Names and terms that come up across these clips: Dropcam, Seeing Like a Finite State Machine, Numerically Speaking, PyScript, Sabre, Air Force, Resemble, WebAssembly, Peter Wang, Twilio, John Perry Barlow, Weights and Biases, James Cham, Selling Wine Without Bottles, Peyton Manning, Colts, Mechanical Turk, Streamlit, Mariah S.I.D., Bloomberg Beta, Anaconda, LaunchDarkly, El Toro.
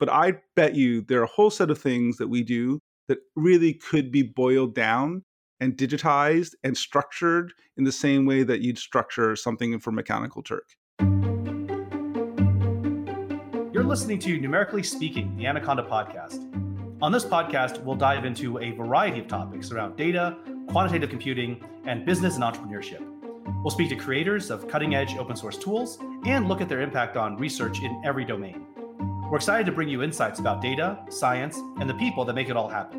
But I bet you there are a whole set of things that we do that really could be boiled down and digitized and structured in the same way that you'd structure something for Mechanical Turk. You're listening to Numerically Speaking, the Anaconda podcast. On this podcast, we'll dive into a variety of topics around data, quantitative computing, and business and entrepreneurship. We'll speak to creators of cutting-edge open source tools and look at their impact on research in every domain. We're excited to bring you insights about data, science, and the people that make it all happen.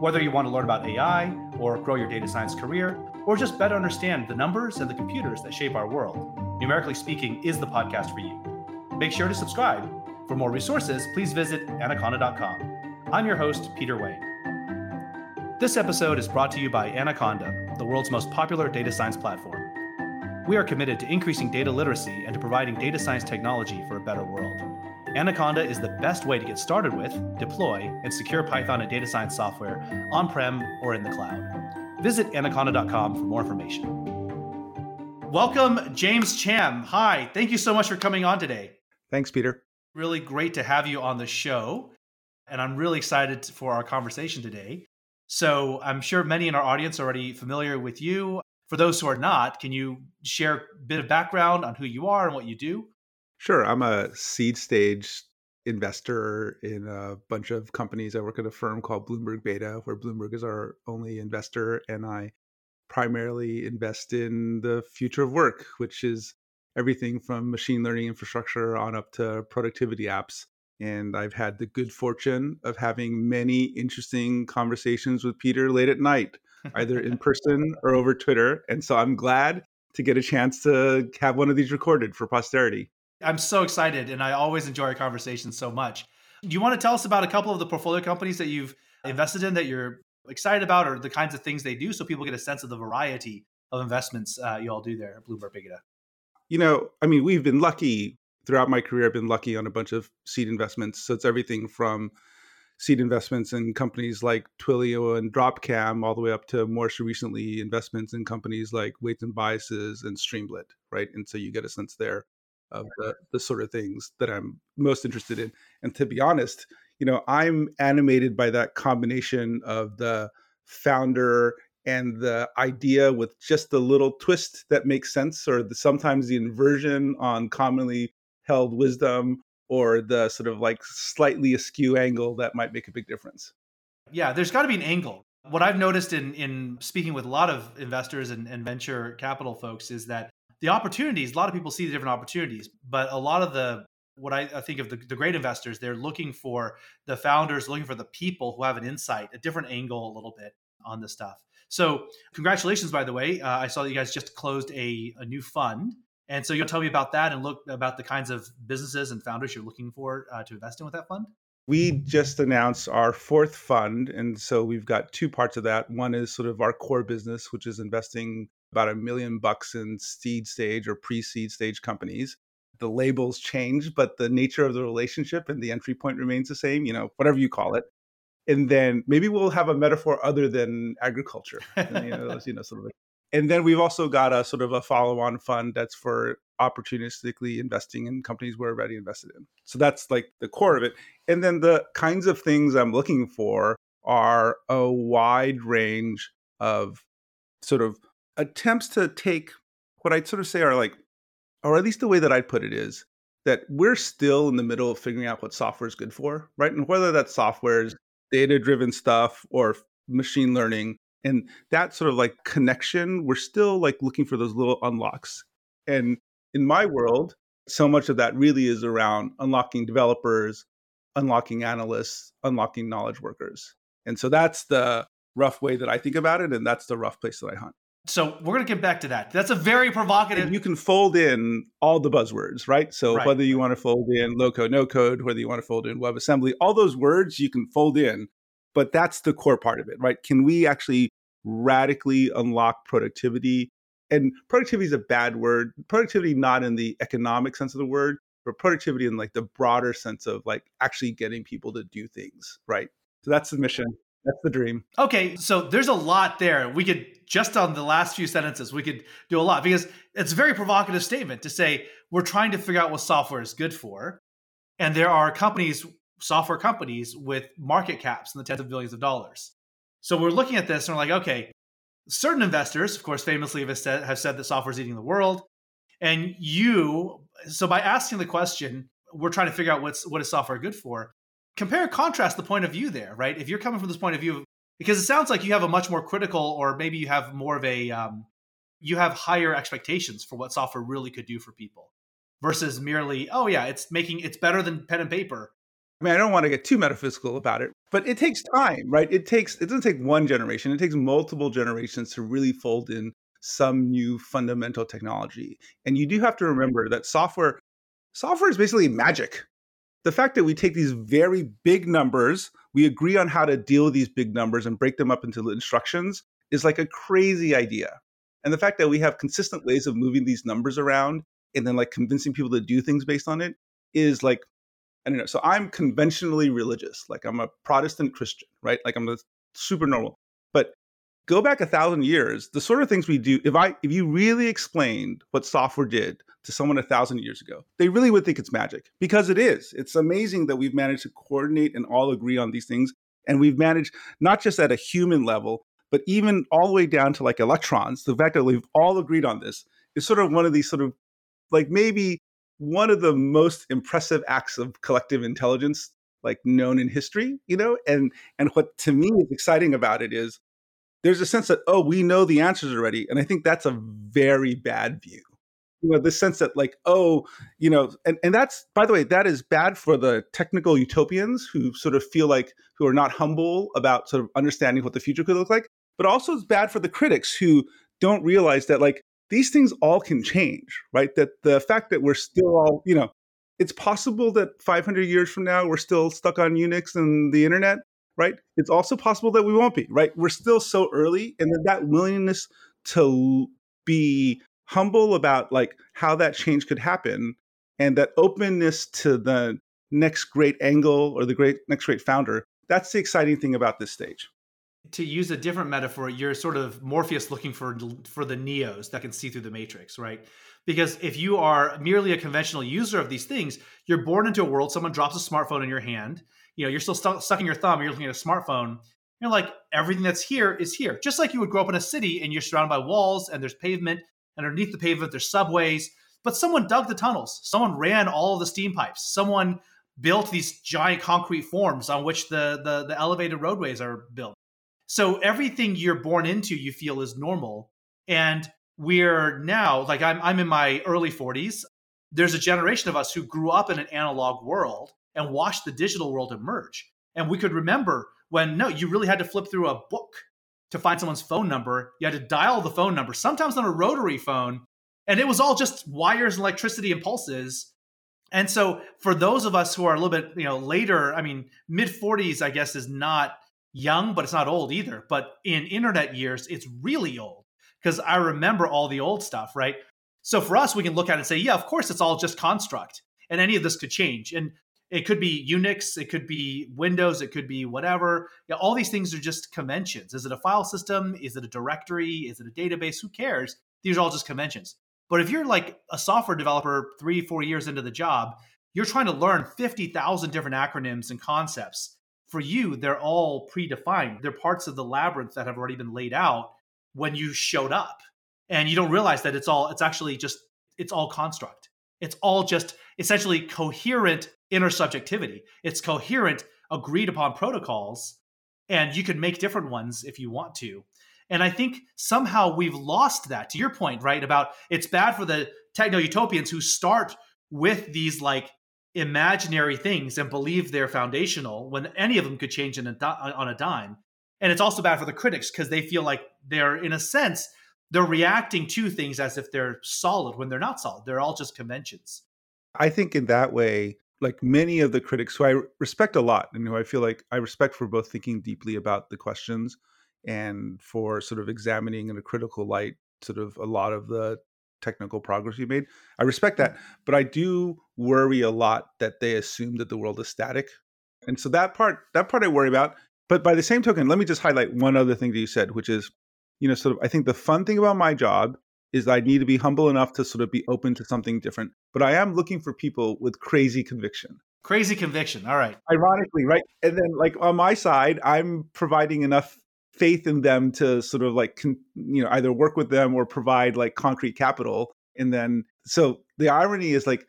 Whether you want to learn about AI or grow your data science career, or just better understand the numbers and the computers that shape our world, Numerically Speaking is the podcast for you. Make sure to subscribe. For more resources, please visit anaconda.com. I'm your host, Peter Wang. This episode is brought to you by Anaconda, the world's most popular data science platform. We are committed to increasing data literacy and to providing data science technology for a better world. Anaconda is the best way to get started with, deploy, and secure Python and data science software on-prem or in the cloud. Visit anaconda.com for more information. Welcome, James Cham. Hi, thank you so much for coming on today. Thanks, Peter. Really great to have you on the show, and I'm really excited for our conversation today. So I'm sure many in our audience are already familiar with you. For those who are not, can you share a bit of background on who you are and what you do? Sure. I'm a seed stage investor in a bunch of companies. I work at a firm called Bloomberg Beta, where Bloomberg is our only investor, and I primarily invest in the future of work, which is everything from machine learning infrastructure on up to productivity apps. And I've had the good fortune of having many interesting conversations with Peter late at night, either in person or over Twitter. And so I'm glad to get a chance to have one of these recorded for posterity. I'm so excited, and I always enjoy our conversation so much. Do you want to tell us about a couple of the portfolio companies that you've invested in that you're excited about, or the kinds of things they do, so people get a sense of the variety of investments you all do there at Bloomberg Beta? You know, I mean, we've been lucky throughout my career. I've been lucky on a bunch of seed investments. So it's everything from seed investments in companies like Twilio and Dropcam, all the way up to more recently investments in companies like Weights and Biases and Streamlit, right? And so you get a sense there of the sort of things that I'm most interested in. And to be honest, you know, I'm animated by that combination of the founder and the idea with just a little twist that makes sense, or the, sometimes the inversion on commonly held wisdom, or the sort of like slightly askew angle that might make a big difference. Yeah, there's got to be an angle. What I've noticed in speaking with a lot of investors and venture capital folks is that the opportunities, a lot of people see the different opportunities, but a lot of the what I think of the great investors, they're looking for the founders, looking for the people who have an insight, a different angle a little bit on this stuff. So congratulations, by the way. I saw that you guys just closed a new fund. And so you'll tell me about that and look about the kinds of businesses and founders you're looking for to invest in with that fund. We just announced our fourth fund. And so we've got two parts of that. One is sort of our core business, which is investing about $1 million in seed stage or pre-seed stage companies. The labels change, but the nature of the relationship and the entry point remains the same, you know, whatever you call it. And then maybe we'll have a metaphor other than agriculture, sort of like. And then we've also got a sort of a follow-on fund that's for opportunistically investing in companies we're already invested in. So that's like the core of it. And then the kinds of things I'm looking for are a wide range of sort of attempts to take what I'd sort of say are like, or at least the way that I'd put it is that we're still in the middle of figuring out what software is good for, right? And whether that software is data-driven stuff or machine learning and that sort of like connection, we're still like looking for those little unlocks. And in my world, so much of that really is around unlocking developers, unlocking analysts, unlocking knowledge workers. And so that's the rough way that I think about it. And that's the rough place that I hunt. So we're going to get back to that. That's a very provocative. And you can fold in all the buzzwords, right? So right. Whether you want to fold in low code, no code, whether you want to fold in WebAssembly, all those words you can fold in, but that's the core part of it, right? Can we actually radically unlock productivity? And productivity is a bad word. Productivity, not in the economic sense of the word, but productivity in like the broader sense of like actually getting people to do things, right? So that's the mission. That's the dream. Okay. So there's a lot there. We could, just on the last few sentences, we could do a lot because it's a very provocative statement to say, we're trying to figure out what software is good for. And there are companies software companies with market caps in the tens of billions of dollars. So we're looking at this and we're like, okay, certain investors, of course, famously have said that software is eating the world. And so by asking the question, we're trying to figure out what is software good for. Compare and contrast the point of view there, right? If you're coming from this point of view, because it sounds like you have a much more critical, or maybe you have more of a, you have higher expectations for what software really could do for people versus merely, oh yeah, it's better than pen and paper. I mean, I don't want to get too metaphysical about it, but it takes time, right? It doesn't take one generation. It takes multiple generations to really fold in some new fundamental technology. And you do have to remember that software is basically magic. The fact that we take these very big numbers, we agree on how to deal with these big numbers and break them up into instructions is like a crazy idea. And the fact that we have consistent ways of moving these numbers around and then like convincing people to do things based on it is like, I don't know. So I'm conventionally religious. Like I'm a Protestant Christian, right? Like I'm a super normal. But go back 1,000 years, the sort of things we do, if you really explained what software did to someone 1,000 years ago, they really would think it's magic, because it is. It's amazing that we've managed to coordinate and all agree on these things. And we've managed, not just at a human level, but even all the way down to like electrons, the fact that we've all agreed on this is sort of one of these sort of like maybe one of the most impressive acts of collective intelligence like known in history, you know? And what to me is exciting about it is there's a sense that, oh, we know the answers already. And I think that's a very bad view. You know, the sense that like, oh, you know, and that's, by the way, that is bad for the technical utopians who sort of feel like, who are not humble about sort of understanding what the future could look like. But also it's bad for the critics who don't realize that like these things all can change, right? That the fact that we're still all, you know, it's possible that 500 years from now, we're still stuck on Unix and the internet, right? It's also possible that we won't be, right? We're still so early, and that willingness to be humble about like how that change could happen and that openness to the next great angle or the next great founder, that's the exciting thing about this stage. To use a different metaphor, you're sort of Morpheus looking for the Neos that can see through the matrix, right? Because if you are merely a conventional user of these things, you're born into a world, someone drops a smartphone in your hand, you know, you're still sucking your thumb, you're looking at a smartphone, you're like, everything that's here is here. Just like you would grow up in a city and you're surrounded by walls and there's pavement, and underneath the pavement there's subways, but someone dug the tunnels, someone ran all of the steam pipes, someone built these giant concrete forms on which the elevated roadways are built. So everything you're born into, you feel is normal. And we're now, like I'm in my early 40s. There's a generation of us who grew up in an analog world and watched the digital world emerge. And we could remember when, no, you really had to flip through a book to find someone's phone number. You had to dial the phone number, sometimes on a rotary phone. And it was all just wires and electricity and pulses. And so for those of us who are a little bit, you know, later, I mean, mid-40s, I guess, is not young, but it's not old either. But in internet years, it's really old because I remember all the old stuff, right? So for us, we can look at it and say, yeah, of course, it's all just construct and any of this could change. And it could be Unix, it could be Windows, it could be whatever. Yeah, all these things are just conventions. Is it a file system? Is it a directory? Is it a database? Who cares? These are all just conventions. But if you're like a software developer 3-4 years into the job, you're trying to learn 50,000 different acronyms and concepts. For you, they're all predefined. They're parts of the labyrinth that have already been laid out when you showed up. And you don't realize that it's all construct. It's all just essentially coherent intersubjectivity. It's coherent, agreed upon protocols, and you can make different ones if you want to. And I think somehow we've lost that, to your point, right? About it's bad for the techno-utopians who start with these like imaginary things and believe they're foundational when any of them could change on a dime. And it's also bad for the critics because they feel like they're, in a sense, they're reacting to things as if they're solid when they're not solid. They're all just conventions. I think in that way, like many of the critics who I respect a lot and who I feel like I respect for both thinking deeply about the questions and for sort of examining in a critical light sort of a lot of the technical progress you made. I respect that, but I do worry a lot that they assume that the world is static. And so that part I worry about. But by the same token, let me just highlight one other thing that you said, which is, you know, sort of, I think the fun thing about my job is I need to be humble enough to sort of be open to something different, but I am looking for people with crazy conviction. Crazy conviction. All right. Ironically, right? And then like on my side, I'm providing enough faith in them to sort of like, either work with them or provide like concrete capital. And then, so the irony is like,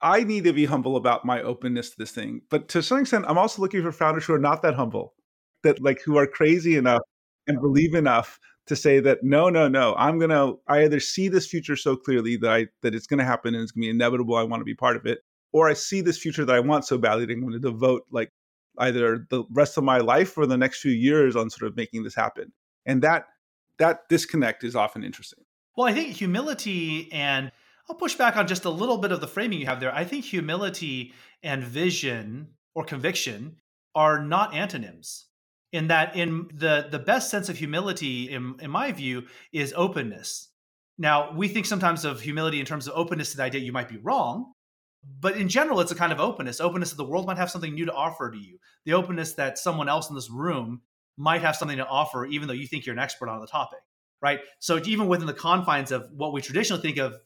I need to be humble about my openness to this thing. But to some extent, I'm also looking for founders who are not that humble, that like who are crazy enough and believe enough to say that, no, I either see this future so clearly that it's going to happen and it's going to be inevitable, I want to be part of it, or I see this future that I want so badly that I'm going to devote like either the rest of my life or the next few years on sort of making this happen. And that disconnect is often interesting. Well, I think humility, and I'll push back on just a little bit of the framing you have there. I think humility and vision or conviction are not antonyms. In that, in the best sense of humility, in my view, is openness. Now, we think sometimes of humility in terms of openness to the idea you might be wrong, but in general, it's a kind of openness that the world might have something new to offer to you, the openness that someone else in this room might have something to offer, even though you think you're an expert on the topic, right? So even within the confines of what we traditionally think of,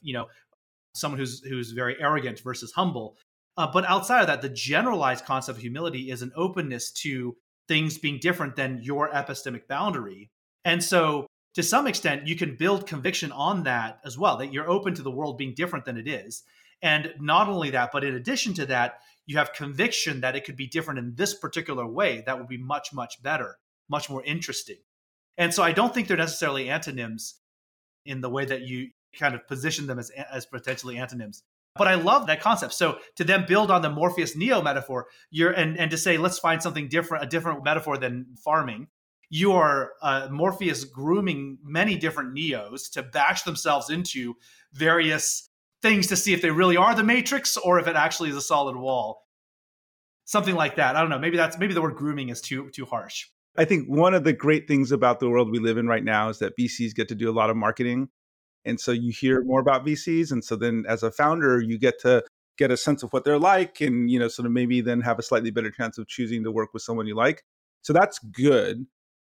someone who's very arrogant versus humble, but outside of that, the generalized concept of humility is an openness to things being different than your epistemic boundary. And so to some extent, you can build conviction on that as well, that you're open to the world being different than it is. And not only that, but in addition to that, you have conviction that it could be different in this particular way that would be much, much better, much more interesting. And so I don't think they're necessarily antonyms in the way that you kind of position them as potentially antonyms. But I love that concept. So to then build on the Morpheus Neo metaphor, and to say, let's find something different, a different metaphor than farming. You are Morpheus grooming many different Neos to bash themselves into various things to see if they really are the Matrix or if it actually is a solid wall. Something like that. I don't know. Maybe the word grooming is too harsh. I think one of the great things about the world we live in right now is that VCs get to do a lot of marketing. And so you hear more about VCs. And so then as a founder, you get to get a sense of what they're like and, sort of maybe then have a slightly better chance of choosing to work with someone you like. So that's good.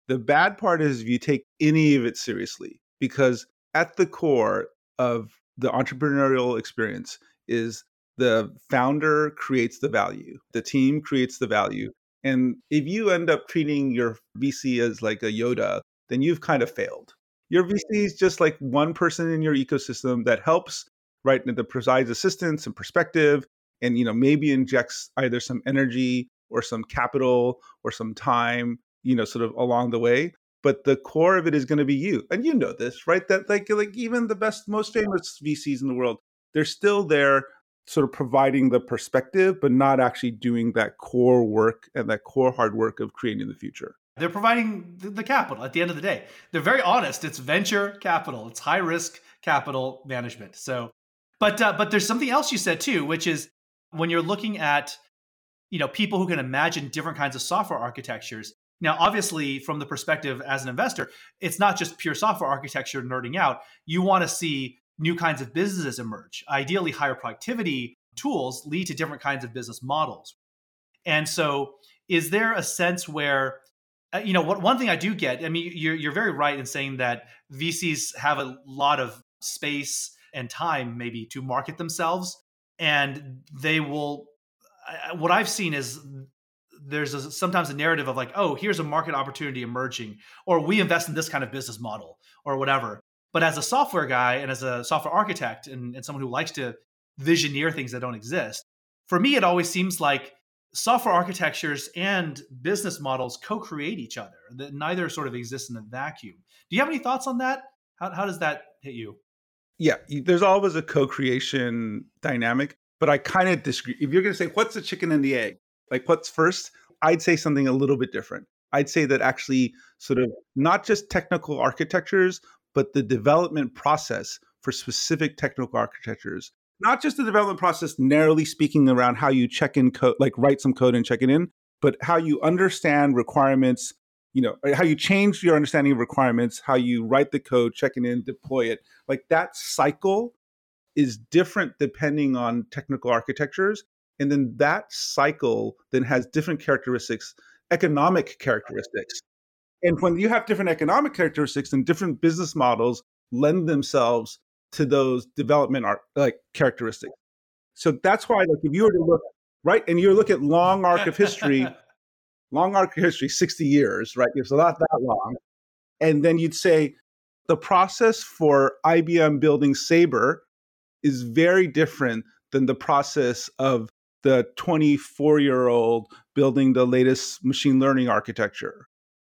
The bad part is if you take any of it seriously, because at the core of the entrepreneurial experience is the founder creates the value, the team creates the value. And if you end up treating your VC as like a Yoda, then you've kind of failed. Your VC is just like one person in your ecosystem that helps, right? That provides assistance and perspective and, maybe injects either some energy or some capital or some time, sort of along the way. But the core of it is going to be you. And you know this, right? That like even the best, most famous VCs in the world, they're still there sort of providing the perspective, but not actually doing that core work and that core hard work of creating the future. They're providing the capital at the end of the day. They're very honest. It's venture capital. It's high risk capital management. So, but there's something else you said too, which is when you're looking at, people who can imagine different kinds of software architectures. Now, obviously, from the perspective as an investor, it's not just pure software architecture nerding out. You want to see new kinds of businesses emerge. Ideally, higher productivity tools lead to different kinds of business models. And so is there a sense where, one thing I do get, I mean, you're very right in saying that VCs have a lot of space and time maybe to market themselves. And they will, what I've seen is there's sometimes a narrative of like, oh, here's a market opportunity emerging, or we invest in this kind of business model or whatever. But as a software guy and as a software architect and someone who likes to visioneer things that don't exist, for me, it always seems like software architectures and business models co-create each other, that neither sort of exists in a vacuum. Do you have any thoughts on that? How does that hit you? Yeah, there's always a co-creation dynamic, but I kind of disagree. If you're going to say, what's the chicken and the egg? Like what's first? I'd say something a little bit different. I'd say that actually sort of not just technical architectures, but the development process for specific technical architectures. Not just the development process, narrowly speaking, around how you check in code, like write some code and check it in, but how you understand requirements, how you change your understanding of requirements, how you write the code, check it in, deploy it. Like that cycle is different depending on technical architectures. And then that cycle then has different characteristics, economic characteristics. And when you have different economic characteristics and different business models lend themselves to those development characteristics. So that's why, like, if you were to look, right? And you look at long arc of history, 60 years, right? It's not that long. And then you'd say the process for IBM building Sabre is very different than the process of the 24-year-old building the latest machine learning architecture.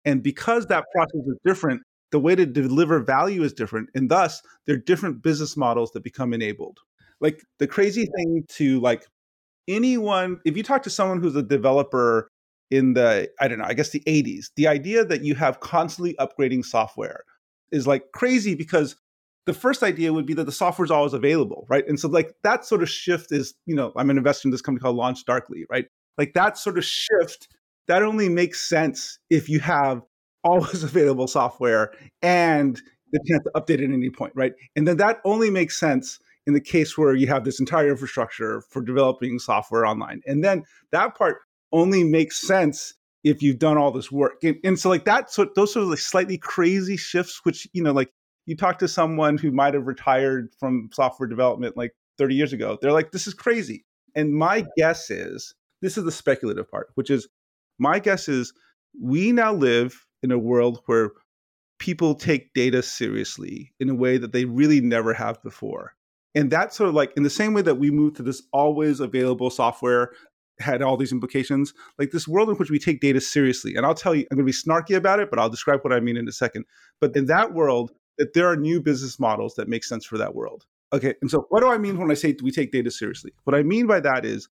And because that process is different, the way to deliver value is different. And thus, there are different business models that become enabled. Like the crazy thing to like anyone, if you talk to someone who's a developer in the, I don't know, I guess the 80s, the idea that you have constantly upgrading software is like crazy because the first idea would be that the software is always available, right? And so like that sort of shift is, you know, I'm an investor in this company called LaunchDarkly, right? Like that sort of shift, that only makes sense if you have always available software and the chance to update at any point, right? And then that only makes sense in the case where you have this entire infrastructure for developing software online. And then that part only makes sense if you've done all this work. And so like that, so those sort of like slightly crazy shifts, which, you know, like you talk to someone who might've retired from software development like 30 years ago, they're like, this is crazy. And my guess is, this is the speculative part, which is my guess is we now live in a world where people take data seriously in a way that they really never have before. And that's sort of like, in the same way that we moved to this always available software had all these implications, like this world in which we take data seriously. And I'll tell you, I'm going to be snarky about it, but I'll describe what I mean in a second. But in that world, that there are new business models that make sense for that world. Okay. And so what do I mean when I say we take data seriously? What I mean by that is,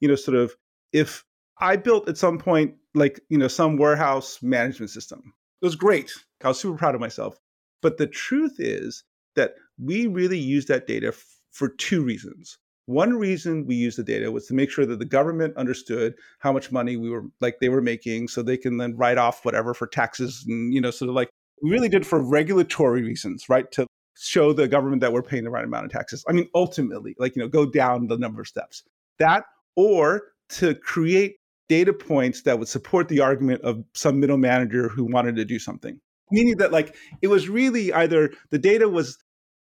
you know, sort of if I built at some point, like, you know, some warehouse management system. It was great. I was super proud of myself. But the truth is that we really use that data for two reasons. One reason we use the data was to make sure that the government understood how much money we were like they were making so they can then write off whatever for taxes and, you know, sort of like we really did for regulatory reasons, right? To show the government that we're paying the right amount of taxes. I mean, ultimately, like, you know, go down the number of steps. That or to create data points that would support the argument of some middle manager who wanted to do something. Meaning that like it was really either the data was,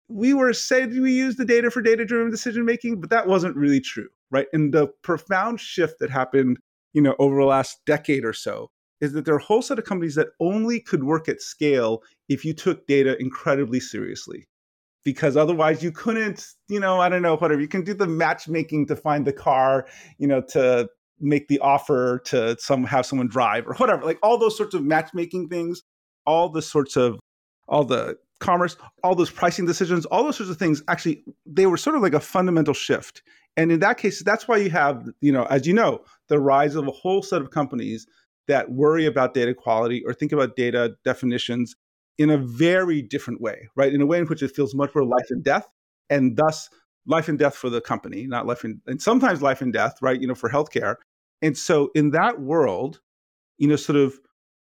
we were said we use the data for data-driven decision-making, but that wasn't really true, right? And the profound shift that happened, you know, over the last decade or so is that there are a whole set of companies that only could work at scale if you took data incredibly seriously. Because otherwise you couldn't, you know, I don't know, whatever. You can do the matchmaking to find the car, you know, to make the offer to have someone drive or whatever, like all those sorts of matchmaking things, all the commerce, all those pricing decisions, all those sorts of things, actually, they were sort of like a fundamental shift. And in that case, that's why you have, you know, as you know, the rise of a whole set of companies that worry about data quality or think about data definitions in a very different way, right? In a way in which it feels much more life and death, and thus life and death for the company, not life and sometimes life and death, right? You know, for healthcare. And so in that world, you know, sort of,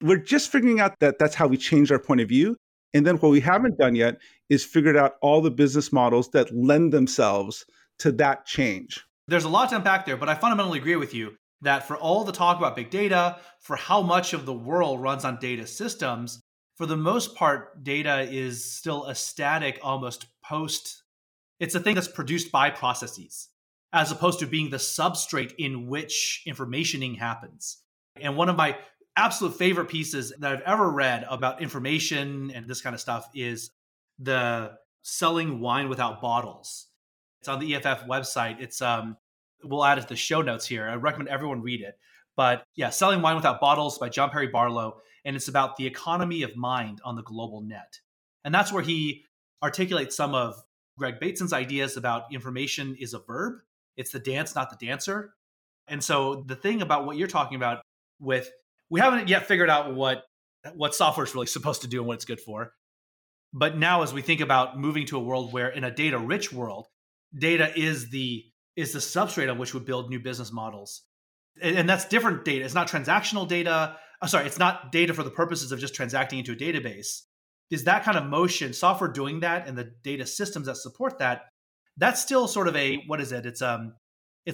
we're just figuring out that that's how we change our point of view. And then what we haven't done yet is figured out all the business models that lend themselves to that change. There's a lot to unpack there, but I fundamentally agree with you that for all the talk about big data, for how much of the world runs on data systems, for the most part, data is still a static, almost post. It's a thing that's produced by processes, as opposed to being the substrate in which informationing happens. And one of my absolute favorite pieces that I've ever read about information and this kind of stuff is the Selling Wine Without Bottles. It's on the EFF website. It's we'll add it to the show notes here. I recommend everyone read it. But yeah, Selling Wine Without Bottles by John Perry Barlow. And it's about the economy of mind on the global net. And that's where he articulates some of Greg Bateson's ideas about information is a verb. It's the dance, not the dancer. And so the thing about what you're talking about with we haven't yet figured out what software is really supposed to do and what it's good for. But now as we think about moving to a world where in a data-rich world, data is the substrate on which we build new business models. And that's different data. It's not transactional data. I'm sorry, it's not data for the purposes of just transacting into a database. Is that kind of motion, software doing that and the data systems that support that, that's still sort of a, what is it? It's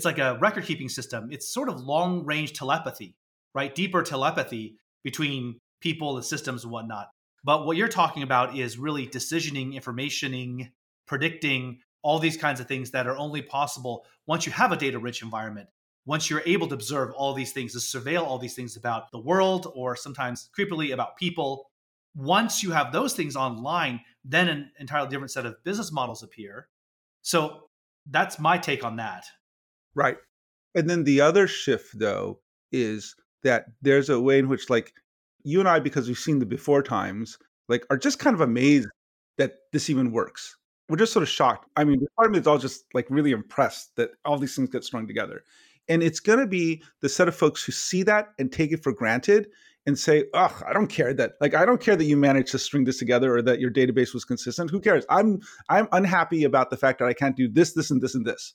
like a record-keeping system. It's sort of long-range telepathy, right? Deeper telepathy between people and systems and whatnot. But what you're talking about is really decisioning, informationing, predicting, all these kinds of things that are only possible once you have a data-rich environment. once you're able to observe all these things, to surveil all these things about the world, or sometimes creepily about people, once you have those things online, then an entirely different set of business models appear. So that's my take on that. Right. And then the other shift, though, is that there's a way in which, like, you and I, because we've seen the before times, like, are just kind of amazed that this even works. We're just sort of shocked. I mean, part of me is all just like really impressed that all these things get strung together. And it's going to be the set of folks who see that and take it for granted and say, "Ugh, I don't care that. Like, I don't care that you managed to string this together or that your database was consistent. Who cares? I'm unhappy about the fact that I can't do this, this, and this, and this."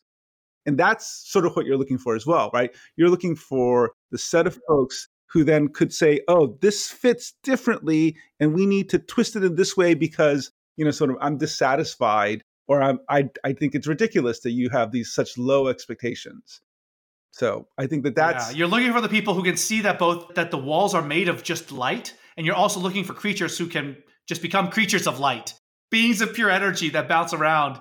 And that's sort of what you're looking for as well, right? You're looking for the set of folks who then could say, "Oh, this fits differently, and we need to twist it in this way because, you know, sort of I'm dissatisfied, or I think it's ridiculous that you have these such low expectations." So I think that's... Yeah, you're looking for the people who can see that both that the walls are made of just light, and you're also looking for creatures who can just become creatures of light, beings of pure energy that bounce around,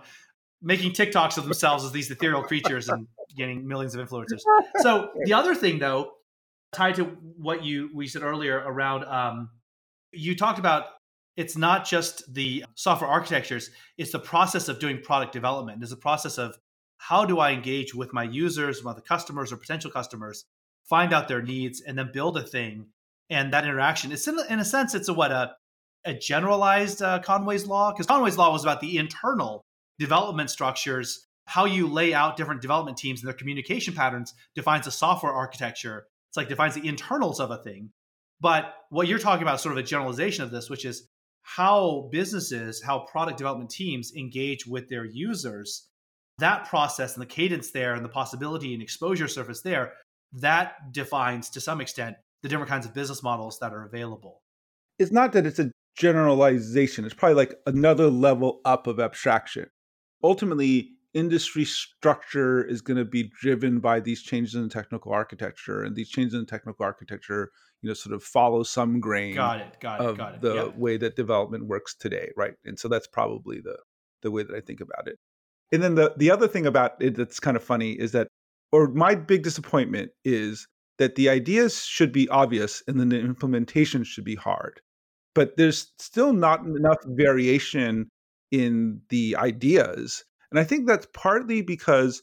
making TikToks of themselves as these ethereal creatures and getting millions of influencers. So the other thing, though, tied to what we said earlier around, you talked about it's not just the software architectures, it's the process of doing product development. There's a process of, how do I engage with my users, with the customers or potential customers, find out their needs, and then build a thing? And that interaction, it's in a sense, it's a generalized Conway's Law, because Conway's Law was about the internal development structures. How you lay out different development teams and their communication patterns defines the software architecture. It's like defines the internals of a thing. But what you're talking about is sort of a generalization of this, which is how businesses, how product development teams engage with their users. That process and the cadence there and the possibility and exposure surface there, that defines to some extent the different kinds of business models that are available. It's not that it's a generalization. It's probably like another level up of abstraction. Ultimately, industry structure is going to be driven by these changes in technical architecture, and these changes in technical architecture, you know, sort of follow some grain of the way that development works today, right? And so that's probably the way that I think about it. And then the other thing about it that's kind of funny is that, or my big disappointment is that the ideas should be obvious and then the implementation should be hard. But there's still not enough variation in the ideas. And I think that's partly because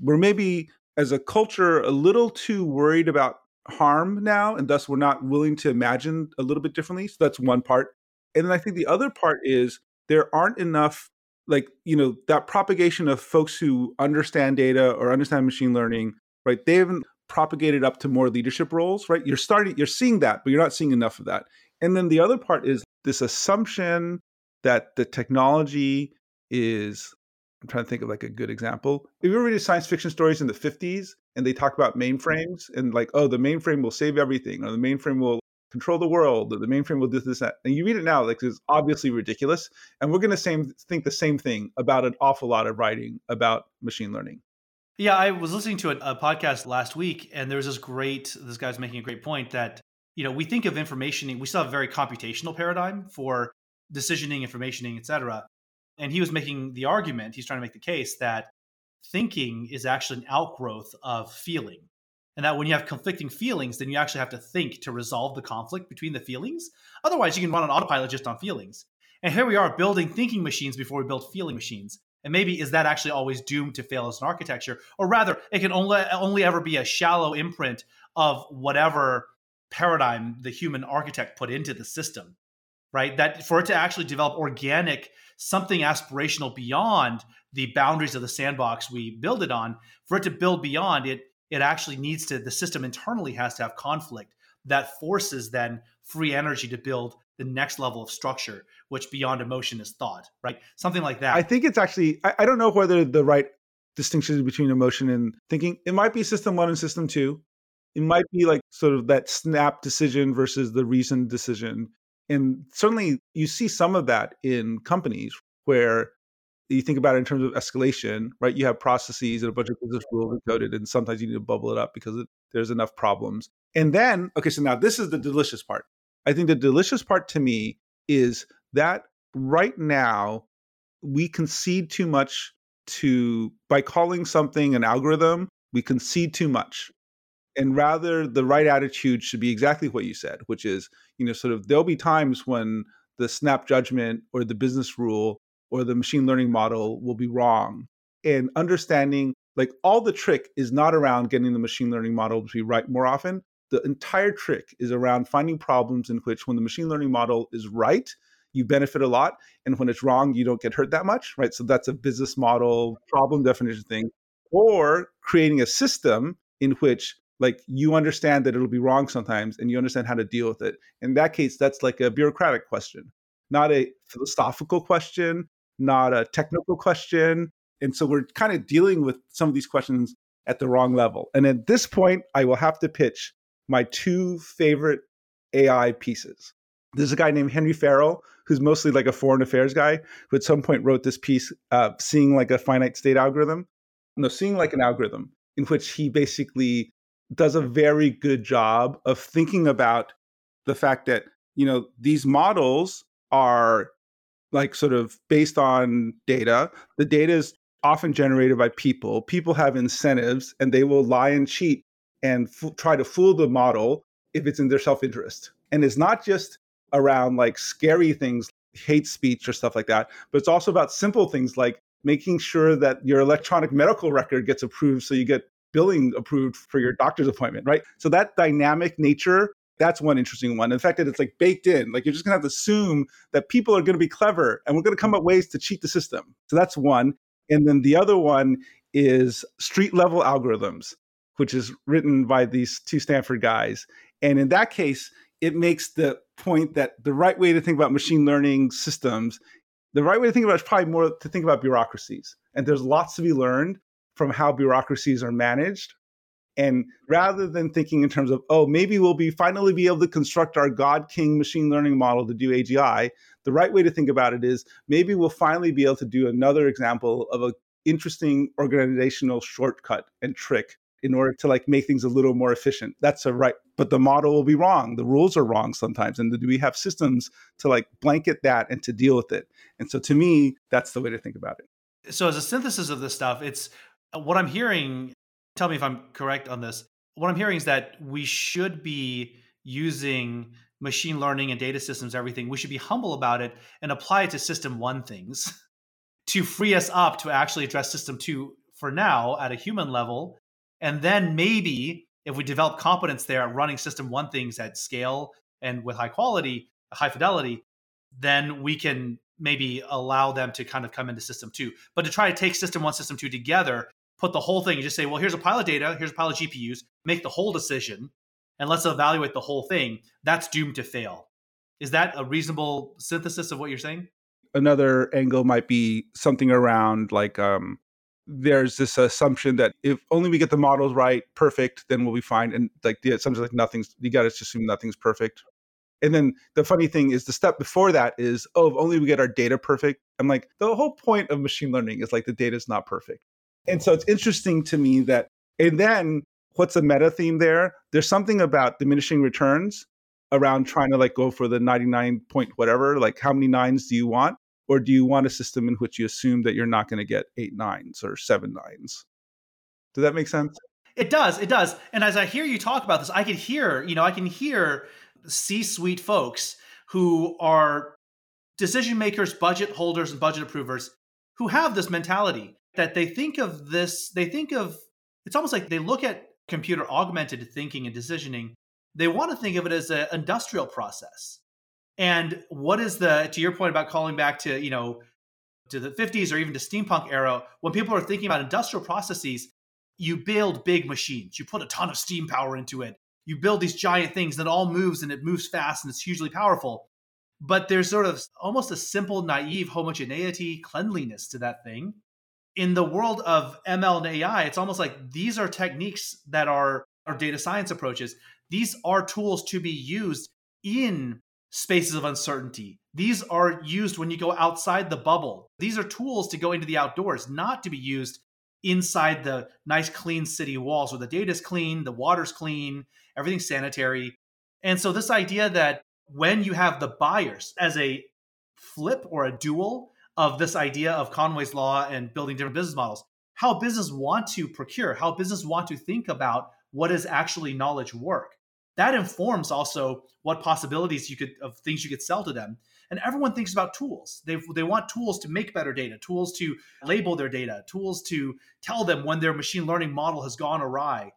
we're maybe, as a culture, a little too worried about harm now, and thus we're not willing to imagine a little bit differently. So that's one part. And then I think the other part is there aren't enough, like, you know, that propagation of folks who understand data or understand machine learning, right? They haven't propagated up to more leadership roles, right? You're seeing that, but you're not seeing enough of that. And then the other part is this assumption that the technology is, I'm trying to think of like a good example. If you ever read science fiction stories in the 50s and they talk about mainframes and like, oh, the mainframe will save everything, or the mainframe will control the world, or the mainframe will do this, that. And you read it now, like, it's obviously ridiculous. And we're going to think the same thing about an awful lot of writing about machine learning. Yeah, I was listening to a podcast last week, and there was this guy's making a great point that, you know, we think of informationing, we still have a very computational paradigm for decisioning, informationing, et cetera. And he was making the argument, he's trying to make the case that thinking is actually an outgrowth of feeling. And that when you have conflicting feelings, then you actually have to think to resolve the conflict between the feelings. Otherwise, you can run an autopilot just on feelings. And here we are building thinking machines before we build feeling machines. And maybe is that actually always doomed to fail as an architecture? Or rather, it can only ever be a shallow imprint of whatever paradigm the human architect put into the system, right? That for it to actually develop organic, something aspirational beyond the boundaries of the sandbox we build it on, for it to build beyond it, it actually needs to, the system internally has to have conflict that forces then free energy to build the next level of structure, which beyond emotion is thought, right? Something like that. I think it's actually, I don't know whether the right distinction is between emotion and thinking. It might be system one and system two. It might be like sort of that snap decision versus the reasoned decision. And certainly you see some of that in companies where you think about it in terms of escalation, right? You have processes and a bunch of business rules encoded, and sometimes you need to bubble it up because there's enough problems. And then, okay, so now this is the delicious part. I think the delicious part to me is that right now we concede too much by calling something an algorithm. We concede too much. And rather, the right attitude should be exactly what you said, which is, sort of there'll be times when the snap judgment or the business rule or the machine learning model will be wrong. And understanding, all the trick is not around getting the machine learning model to be right more often. The entire trick is around finding problems in which when the machine learning model is right, you benefit a lot. And when it's wrong, you don't get hurt that much, right? So that's a business model problem definition thing. Or creating a system in which you understand that it'll be wrong sometimes and you understand how to deal with it. In that case, that's a bureaucratic question, not a philosophical question, not a technical question. And so we're kind of dealing with some of these questions at the wrong level. And at this point, I will have to pitch my two favorite AI pieces. There's a guy named Henry Farrell, who's mostly a foreign affairs guy, who at some point wrote this piece, Seeing Like a Finite State Algorithm. No, Seeing Like an Algorithm, in which he basically does a very good job of thinking about the fact that, these models are sort of based on data. The data is often generated by people. People have incentives and they will lie and cheat and try to fool the model if it's in their self-interest. And it's not just around scary things, hate speech or stuff like that, but it's also about simple things like making sure that your electronic medical record gets approved so you get billing approved for your doctor's appointment, right? So that dynamic nature, that's one interesting one. And the fact that it's baked in, you're just going to have to assume that people are going to be clever and we're going to come up ways to cheat the system. So that's one. And then the other one is Street–Level Algorithms, which is written by these two Stanford guys. And in that case, it makes the point that the right way to think about machine learning systems, the right way to think about it is probably more to think about bureaucracies. And there's lots to be learned from how bureaucracies are managed. And rather than thinking in terms of, maybe we'll finally be able to construct our God King machine learning model to do AGI, the right way to think about it is maybe we'll finally be able to do another example of an interesting organizational shortcut and trick in order to make things a little more efficient. That's right. But the model will be wrong. The rules are wrong sometimes. And do we have systems to blanket that and to deal with it? And so to me, that's the way to think about it. So as a synthesis of this stuff, it's what I'm hearing, tell me if I'm correct on this, what I'm hearing is that we should be using machine learning and data systems, everything. We should be humble about it and apply it to system one things to free us up to actually address system two for now at a human level. And then maybe if we develop competence there at running system one things at scale and with high quality, high fidelity, then we can maybe allow them to kind of come into system two. But to try to take system one, system two together, put the whole thing, you just say, well, here's a pile of data, here's a pile of GPUs, make the whole decision, and let's evaluate the whole thing. That's doomed to fail. Is that a reasonable synthesis of what you're saying? Another angle might be something around there's this assumption that if only we get the models right, perfect, then we'll be fine. And the assumption you got to assume nothing's perfect. And then the funny thing is the step before that is, if only we get our data perfect. I'm the whole point of machine learning is the data's not perfect. And so it's interesting to me that, and then what's the meta theme there? There's something about diminishing returns around trying to go for the 99 point whatever, how many nines do you want? Or do you want a system in which you assume that you're not going to get 8 nines or 7 nines? Does that make sense? It does. And as I hear you talk about this, I can hear, I can hear C-suite folks who are decision makers, budget holders, and budget approvers who have this mentality that it's almost like they look at computer augmented thinking and decisioning. They want to think of it as an industrial process. And what is to your point about calling back to, to the 50s or even to steampunk era, when people are thinking about industrial processes, you build big machines, you put a ton of steam power into it. You build these giant things that all moves and it moves fast and it's hugely powerful. But there's sort of almost a simple, naive homogeneity, cleanliness to that thing. In the world of ML and AI, it's almost like these are techniques that are data science approaches. These are tools to be used in spaces of uncertainty. These are used when you go outside the bubble. These are tools to go into the outdoors, not to be used inside the nice, clean city walls where the data's clean, the water's clean, everything's sanitary. And so this idea that when you have the buyers as a flip or a duel of this idea of Conway's Law and building different business models, how business want to procure, how business want to think about what is actually knowledge work. That informs also what possibilities you could of things you could sell to them. And everyone thinks about tools. They want tools to make better data, tools to label their data, tools to tell them when their machine learning model has gone awry.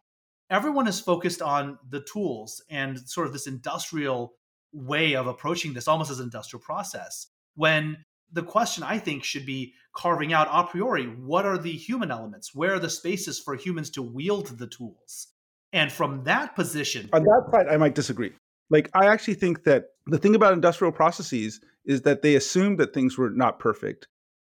Everyone is focused on the tools and sort of this industrial way of approaching this almost as an industrial process. When the question, I think, should be carving out a priori, what are the human elements? Where are the spaces for humans to wield the tools? And from that position... On that part, I might disagree. Like, I actually think that the thing about industrial processes is that they assumed that things were not perfect.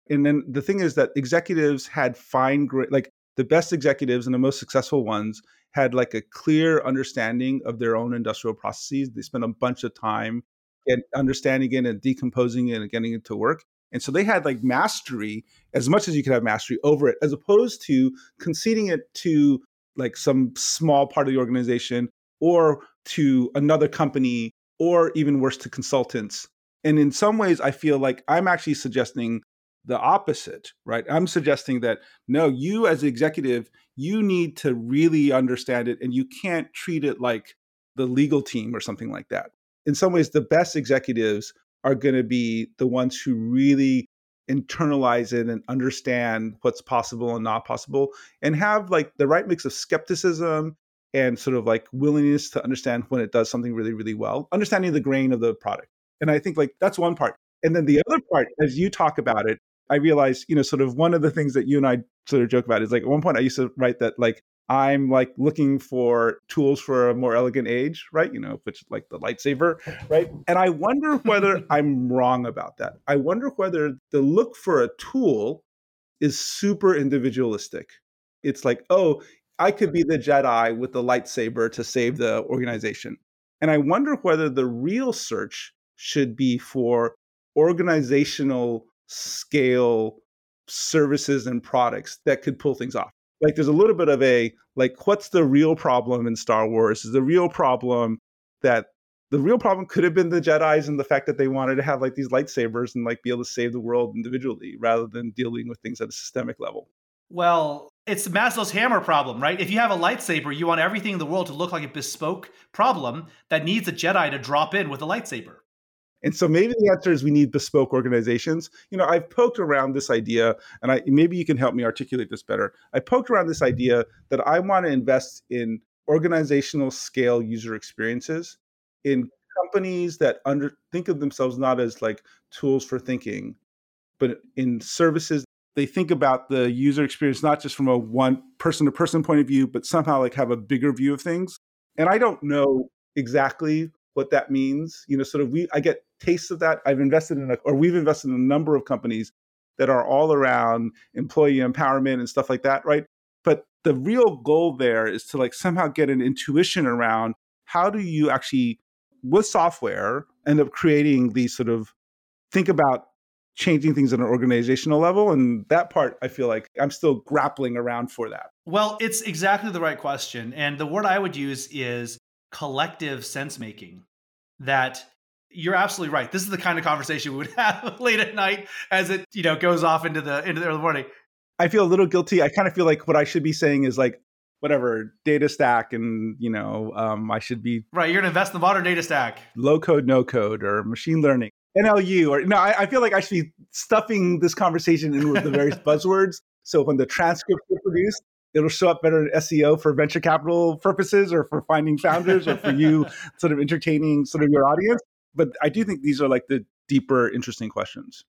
And then the thing is that executives had the best executives and the most successful ones had like a clear understanding of their own industrial processes. They spent a bunch of time and understanding it and decomposing it and getting it to work. And so they had like mastery, as much as you could have mastery over it, as opposed to conceding it to like some small part of the organization or to another company, or even worse, to consultants. And in some ways, I feel like I'm actually suggesting the opposite, right? I'm suggesting that, no, you as an executive, you need to really understand it, and you can't treat it like the legal team or something like that. In some ways, the best executives are going to be the ones who really internalize it and understand what's possible and not possible, and have like the right mix of skepticism and sort of like willingness to understand when it does something really, really well, understanding the grain of the product. And I think like that's one part. And then the other part, as you talk about it, I realized, sort of one of the things that you and I sort of joke about is like at one point I used to write that like, I'm like looking for tools for a more elegant age, right? Which like the lightsaber, right? And I wonder whether I'm wrong about that. I wonder whether the look for a tool is super individualistic. It's like, oh, I could be the Jedi with the lightsaber to save the organization. And I wonder whether the real search should be for organizational scale services and products that could pull things off. Like there's a little bit of a, like, what's the real problem in Star Wars? Is the real problem could have been the Jedi's and the fact that they wanted to have like these lightsabers and like be able to save the world individually rather than dealing with things at a systemic level. Well, it's Maslow's hammer problem, right? If you have a lightsaber, you want everything in the world to look like a bespoke problem that needs a Jedi to drop in with a lightsaber. And so maybe the answer is we need bespoke organizations. I've poked around this idea, and maybe you can help me articulate this better. I poked around this idea that I want to invest in organizational scale user experiences in companies that think of themselves not as like tools for thinking, but in services. They think about the user experience not just from a one person-to-person point of view, but somehow like have a bigger view of things. And I don't know exactly what that means. I get tastes of that. We've invested in a number of companies that are all around employee empowerment and stuff like that, right? But the real goal there is to like somehow get an intuition around how do you actually, with software, end up creating these sort of think about changing things at an organizational level. And that part, I feel like I'm still grappling around for that. Well, it's exactly the right question. And the word I would use is collective sense-making. That you're absolutely right. This is the kind of conversation we would have late at night as it, goes off into the early morning. I feel a little guilty. I kind of feel like what I should be saying is like, whatever, data stack and, I should be... Right, you're going to invest in the modern data stack. Low code, no code, or machine learning. NLU, or no, I feel like I should be stuffing this conversation in with the various buzzwords. So when the transcripts are produced, it'll show up better in SEO for venture capital purposes or for finding founders or for you sort of entertaining sort of your audience. But I do think these are like the deeper, interesting questions.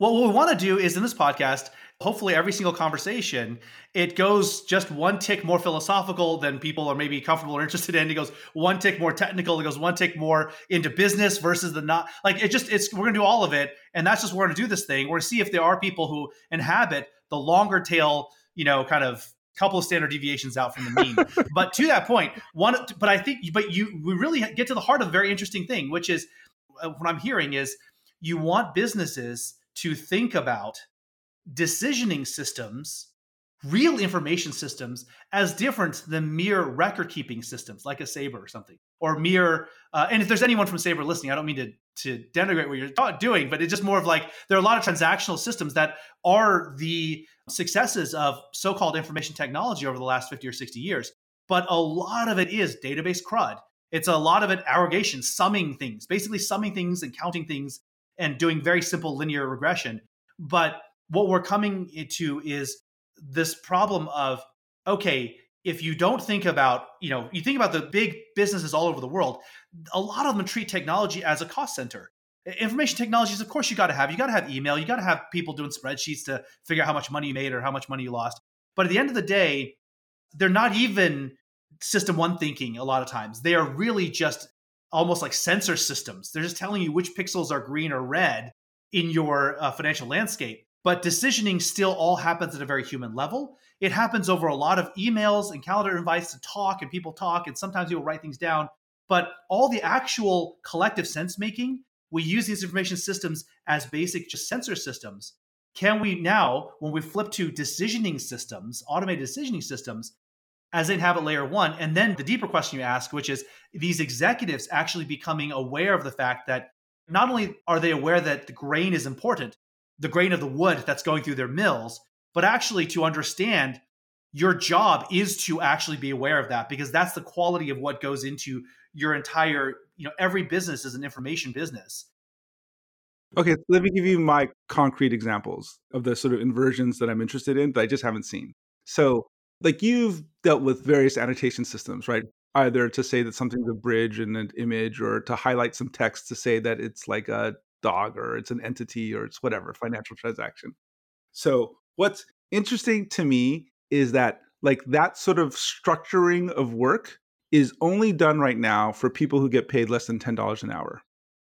Well, what we want to do is in this podcast, hopefully every single conversation, it goes just one tick more philosophical than people are maybe comfortable or interested in. It goes one tick more technical. It goes one tick more into business versus the not. Like we're going to do all of it. And that's just, we're going to do this thing. We're going to see if there are people who inhabit the longer tail, kind of couple of standard deviations out from the mean. But to that point, we really get to the heart of a very interesting thing, which is what I'm hearing is you want businesses to think about decisioning systems, real information systems, as different than mere record-keeping systems, like a Sabre or something. or mere, and if there's anyone from Sabre listening, I don't mean to denigrate what you're doing, but it's just more of like, there are a lot of transactional systems that are the successes of so-called information technology over the last 50 or 60 years. But a lot of it is database crud. It's a lot of it aggregation, summing things, basically summing things and counting things and doing very simple linear regression. But what we're coming into is this problem of, okay, if you don't think about, you think about the big businesses all over the world, a lot of them treat technology as a cost center. Information technologies, of course, you got to have email, you got to have people doing spreadsheets to figure out how much money you made or how much money you lost. But at the end of the day, they're not even system one thinking a lot of times. They are really just almost like sensor systems. They're just telling you which pixels are green or red in your financial landscape. But decisioning still all happens at a very human level. It happens over a lot of emails and calendar invites to talk, and people talk, and sometimes people write things down. But all the actual collective sense making, we use these information systems as basic just sensor systems. Can we now, when we flip to decisioning systems, automated decisioning systems, as they have at layer one, and then the deeper question you ask, which is these executives actually becoming aware of the fact that not only are they aware that the grain is important, the grain of the wood that's going through their mills, but actually to understand your job is to actually be aware of that, because that's the quality of what goes into your entire, every business is an information business. Okay, so let me give you my concrete examples of the sort of inversions that I'm interested in that I just haven't seen. So like you've dealt with various annotation systems, right? Either to say that something's a bridge and an image, or to highlight some text to say that it's like a dog or it's an entity or it's whatever, financial transaction. So what's interesting to me is that like that sort of structuring of work is only done right now for people who get paid less than $10 an hour.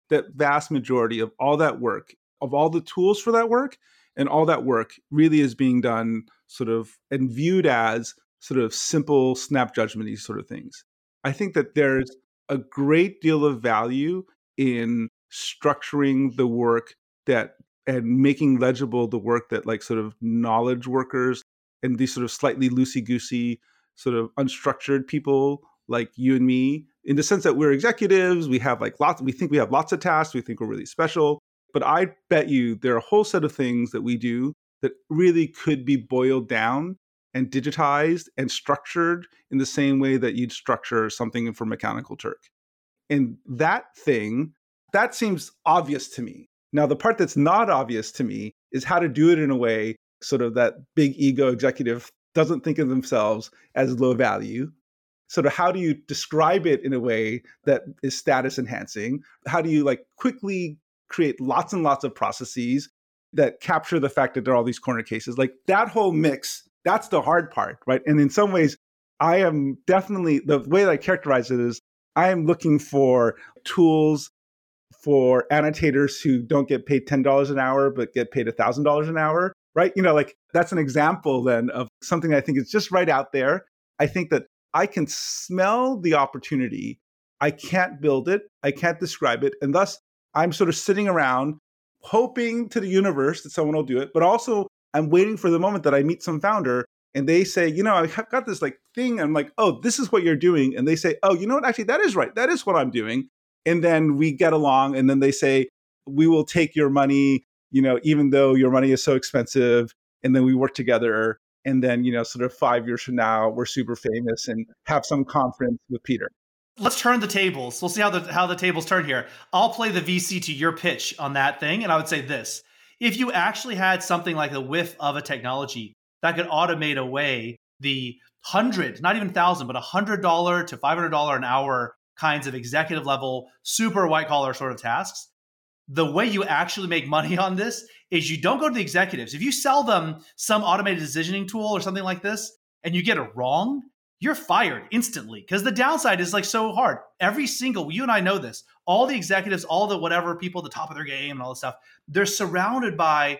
That vast majority of all that work, of all the tools for that work, and all that work really is being done sort of and viewed as sort of simple snap judgment-y sort of things. I think that there's a great deal of value in structuring the work that and making legible the work that like sort of knowledge workers and these sort of slightly loosey-goosey sort of unstructured people like you and me, in the sense that we're executives, we have like lots, we think we have lots of tasks, we think we're really special. But I bet you there are a whole set of things that we do that really could be boiled down and digitized and structured in the same way that you'd structure something for Mechanical Turk. And that thing, that seems obvious to me. Now, the part that's not obvious to me is how to do it in a way sort of that big ego executive doesn't think of themselves as low value. Sort of how do you describe it in a way that is status enhancing? How do you like quickly create lots and lots of processes that capture the fact that there are all these corner cases? Like that whole mix, that's the hard part, right? And in some ways, I am definitely, the way that I characterize it is I am looking for tools for annotators who don't get paid $10 an hour, but get paid $1,000 an hour, right? Like that's an example then of something I think is just right out there. I think that I can smell the opportunity. I can't build it. I can't describe it. And thus, I'm sort of sitting around hoping to the universe that someone will do it. But also, I'm waiting for the moment that I meet some founder and they say, I've got this like thing. I'm like, oh, this is what you're doing. And they say, oh, you know what? Actually, that is right. That is what I'm doing. And then we get along and then they say, we will take your money, even though your money is so expensive. And then we work together. And then, sort of 5 years from now, we're super famous and have some conference with Peter. Let's turn the tables. We'll see how the tables turn here. I'll play the VC to your pitch on that thing. And I would say this, if you actually had something like a whiff of a technology that could automate away the $100, not even $1,000, but $100 to $500 an hour kinds of executive level, super white collar sort of tasks, the way you actually make money on this is you don't go to the executives. If you sell them some automated decisioning tool or something like this, and you get it wrong, you're fired instantly, because the downside is like so hard. Every single, you and I know this, all the executives, all the whatever people, the top of their game and all this stuff, they're supported by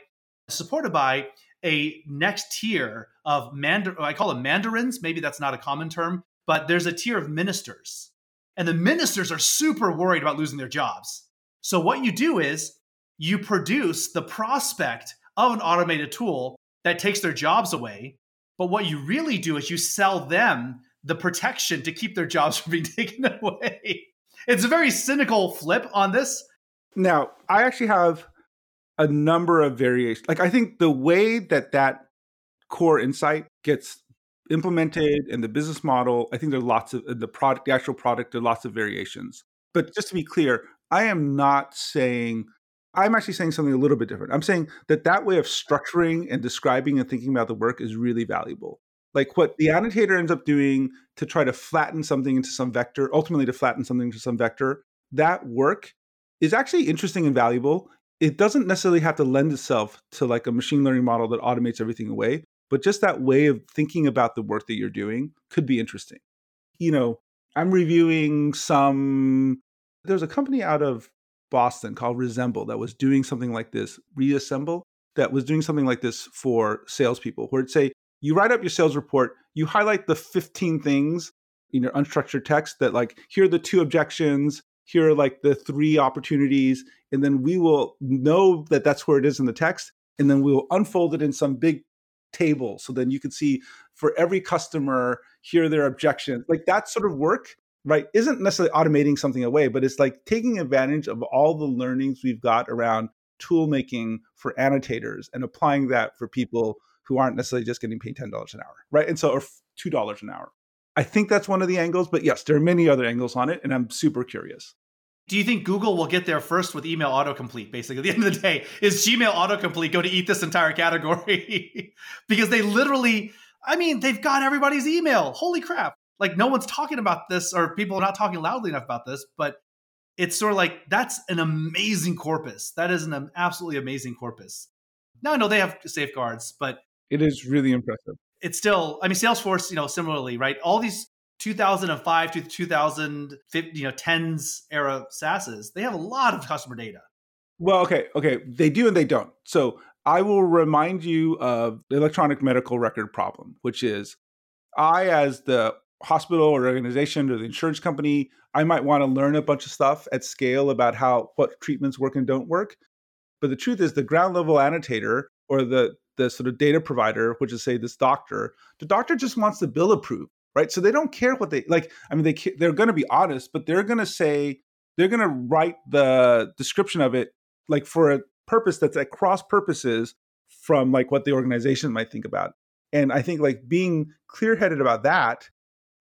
a next tier of I call them mandarins. Maybe that's not a common term, but there's a tier of ministers. And the ministers are super worried about losing their jobs. So what you do is you produce the prospect of an automated tool that takes their jobs away. But what you really do is you sell them the protection to keep their jobs from being taken away. It's a very cynical flip on this. Now, I actually have a number of variations. Like, I think the way that that core insight gets implemented and the business model, I think there are lots of the product, the actual product, there are lots of variations. But just to be clear, I am not saying, I'm actually saying something a little bit different. I'm saying that that way of structuring and describing and thinking about the work is really valuable. Like what the annotator ends up doing to try to flatten something into some vector, ultimately to flatten something into some vector, that work is actually interesting and valuable. It doesn't necessarily have to lend itself to like a machine learning model that automates everything away, but just that way of thinking about the work that you're doing could be interesting. You know, I'm reviewing there's a company out of Boston called Resemble that was doing something like this, Resemble, that was doing something like this for salespeople, where it'd say, you write up your sales report, you highlight the 15 things in your unstructured text that like, here are the 2 objections, here are like the 3 opportunities, and then we will know that that's where it is in the text, and then we will unfold it in some big table. So then you can see for every customer, here are their objections. Like that sort of work, right, isn't necessarily automating something away, but it's like taking advantage of all the learnings we've got around tool making for annotators and applying that for people who aren't necessarily just getting paid $10 an hour, right? And so, or $2 an hour. I think that's one of the angles, but yes, there are many other angles on it, and I'm super curious. Do you think Google will get there first with email autocomplete, basically? At the end of the day, is Gmail autocomplete going to eat this entire category? Because they literally, I mean, they've got everybody's email. Holy crap. Like, no one's talking about this, or people are not talking loudly enough about this, but it's sort of like, that's an amazing corpus. That is an absolutely amazing corpus. Now, I know they have safeguards, but it is really impressive. It's still, I mean, Salesforce, you know, similarly, right? All these 2005 to 2015, you know, 10s era SaaSes, they have a lot of customer data. Well, okay. They do and they don't. So I will remind you of the electronic medical record problem, which is I, as the hospital or organization or the insurance company, I might want to learn a bunch of stuff at scale about what treatments work and don't work. But the truth is the ground level annotator or the sort of data provider, which is say this doctor, the doctor just wants the bill approved, right? So they don't care what they, like, I mean, they're going to be honest, but they're going to say, they're going to write the description of it, like for a purpose that's at cross purposes from like what the organization might think about. And I think like being clear-headed about that,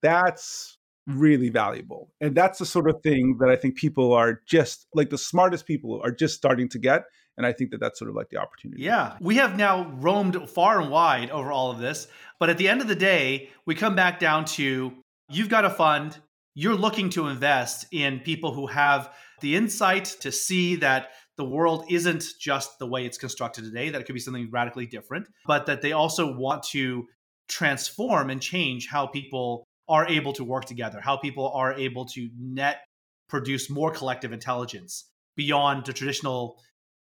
that's really valuable. And that's the sort of thing that I think people are just, like the smartest people are just starting to get. And I think that that's sort of like the opportunity. Yeah. We have now roamed far and wide over all of this. But at the end of the day, we come back down to, you've got a fund, you're looking to invest in people who have the insight to see that the world isn't just the way it's constructed today, that it could be something radically different, but that they also want to transform and change how people are able to work together, how people are able to net produce more collective intelligence beyond the traditional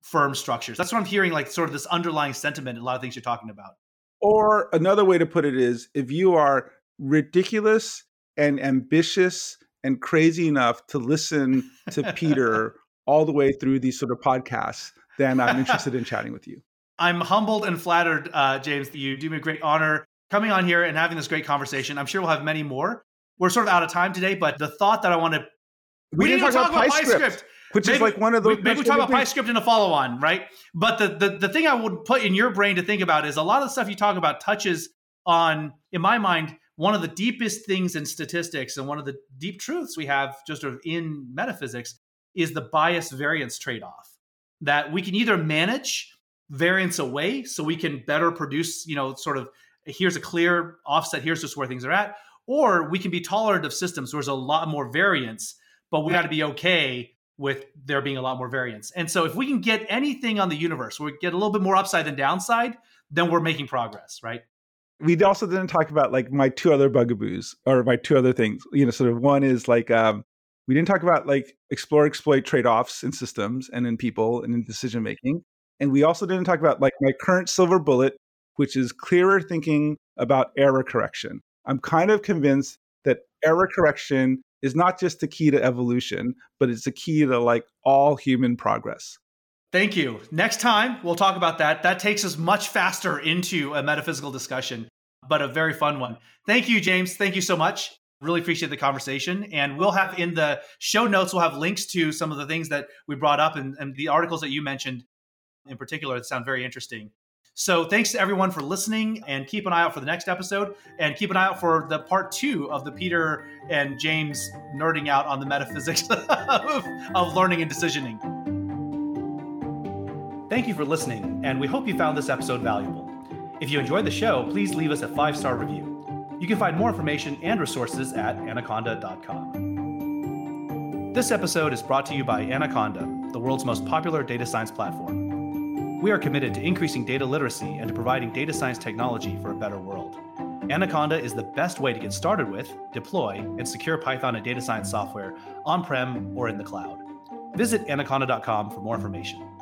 firm structures. That's what I'm hearing, like sort of this underlying sentiment in a lot of things you're talking about. Or another way to put it is, if you are ridiculous and ambitious and crazy enough to listen to Peter all the way through these sort of podcasts, then I'm interested in chatting with you. I'm humbled and flattered, James. You do me a great honor coming on here and having this great conversation. I'm sure we'll have many more. We're sort of out of time today, but the thought that I want to... We didn't talk about PyScript. Which maybe, is like one of those... Maybe we talk about PyScript in a follow-on, right? But the thing I would put in your brain to think about is a lot of the stuff you talk about touches on, in my mind, one of the deepest things in statistics and one of the deep truths we have just sort of in metaphysics is the bias variance trade-off. That we can either manage variance away so we can better produce, you know, sort of, here's a clear offset, here's just where things are at, or we can be tolerant of systems where there's a lot more variance, but we got to be okay with there being a lot more variance. And so if we can get anything on the universe, we get a little bit more upside than downside, then we're making progress, right? We also didn't talk about like my 2 other bugaboos or my 2 other things, you know, sort of one is like, we didn't talk about like explore, exploit trade-offs in systems and in people and in decision-making. And we also didn't talk about like my current silver bullet, which is clearer thinking about error correction. I'm kind of convinced that error correction is not just the key to evolution, but it's the key to like all human progress. Thank you. Next time, we'll talk about that. That takes us much faster into a metaphysical discussion. but a very fun one. Thank you, James. Thank you so much. Really appreciate the conversation. And we'll have in the show notes, we'll have links to some of the things that we brought up and the articles that you mentioned in particular that sound very interesting. So thanks to everyone for listening, and keep an eye out for the next episode, and keep an eye out for the part 2 of the Peter and James nerding out on the metaphysics of learning and decisioning. Thank you for listening, and we hope you found this episode valuable. If you enjoyed the show, please leave us a 5-star review. You can find more information and resources at anaconda.com. This episode is brought to you by Anaconda, the world's most popular data science platform. We are committed to increasing data literacy and to providing data science technology for a better world. Anaconda is the best way to get started with, deploy, and secure Python and data science software on-prem or in the cloud. Visit anaconda.com for more information.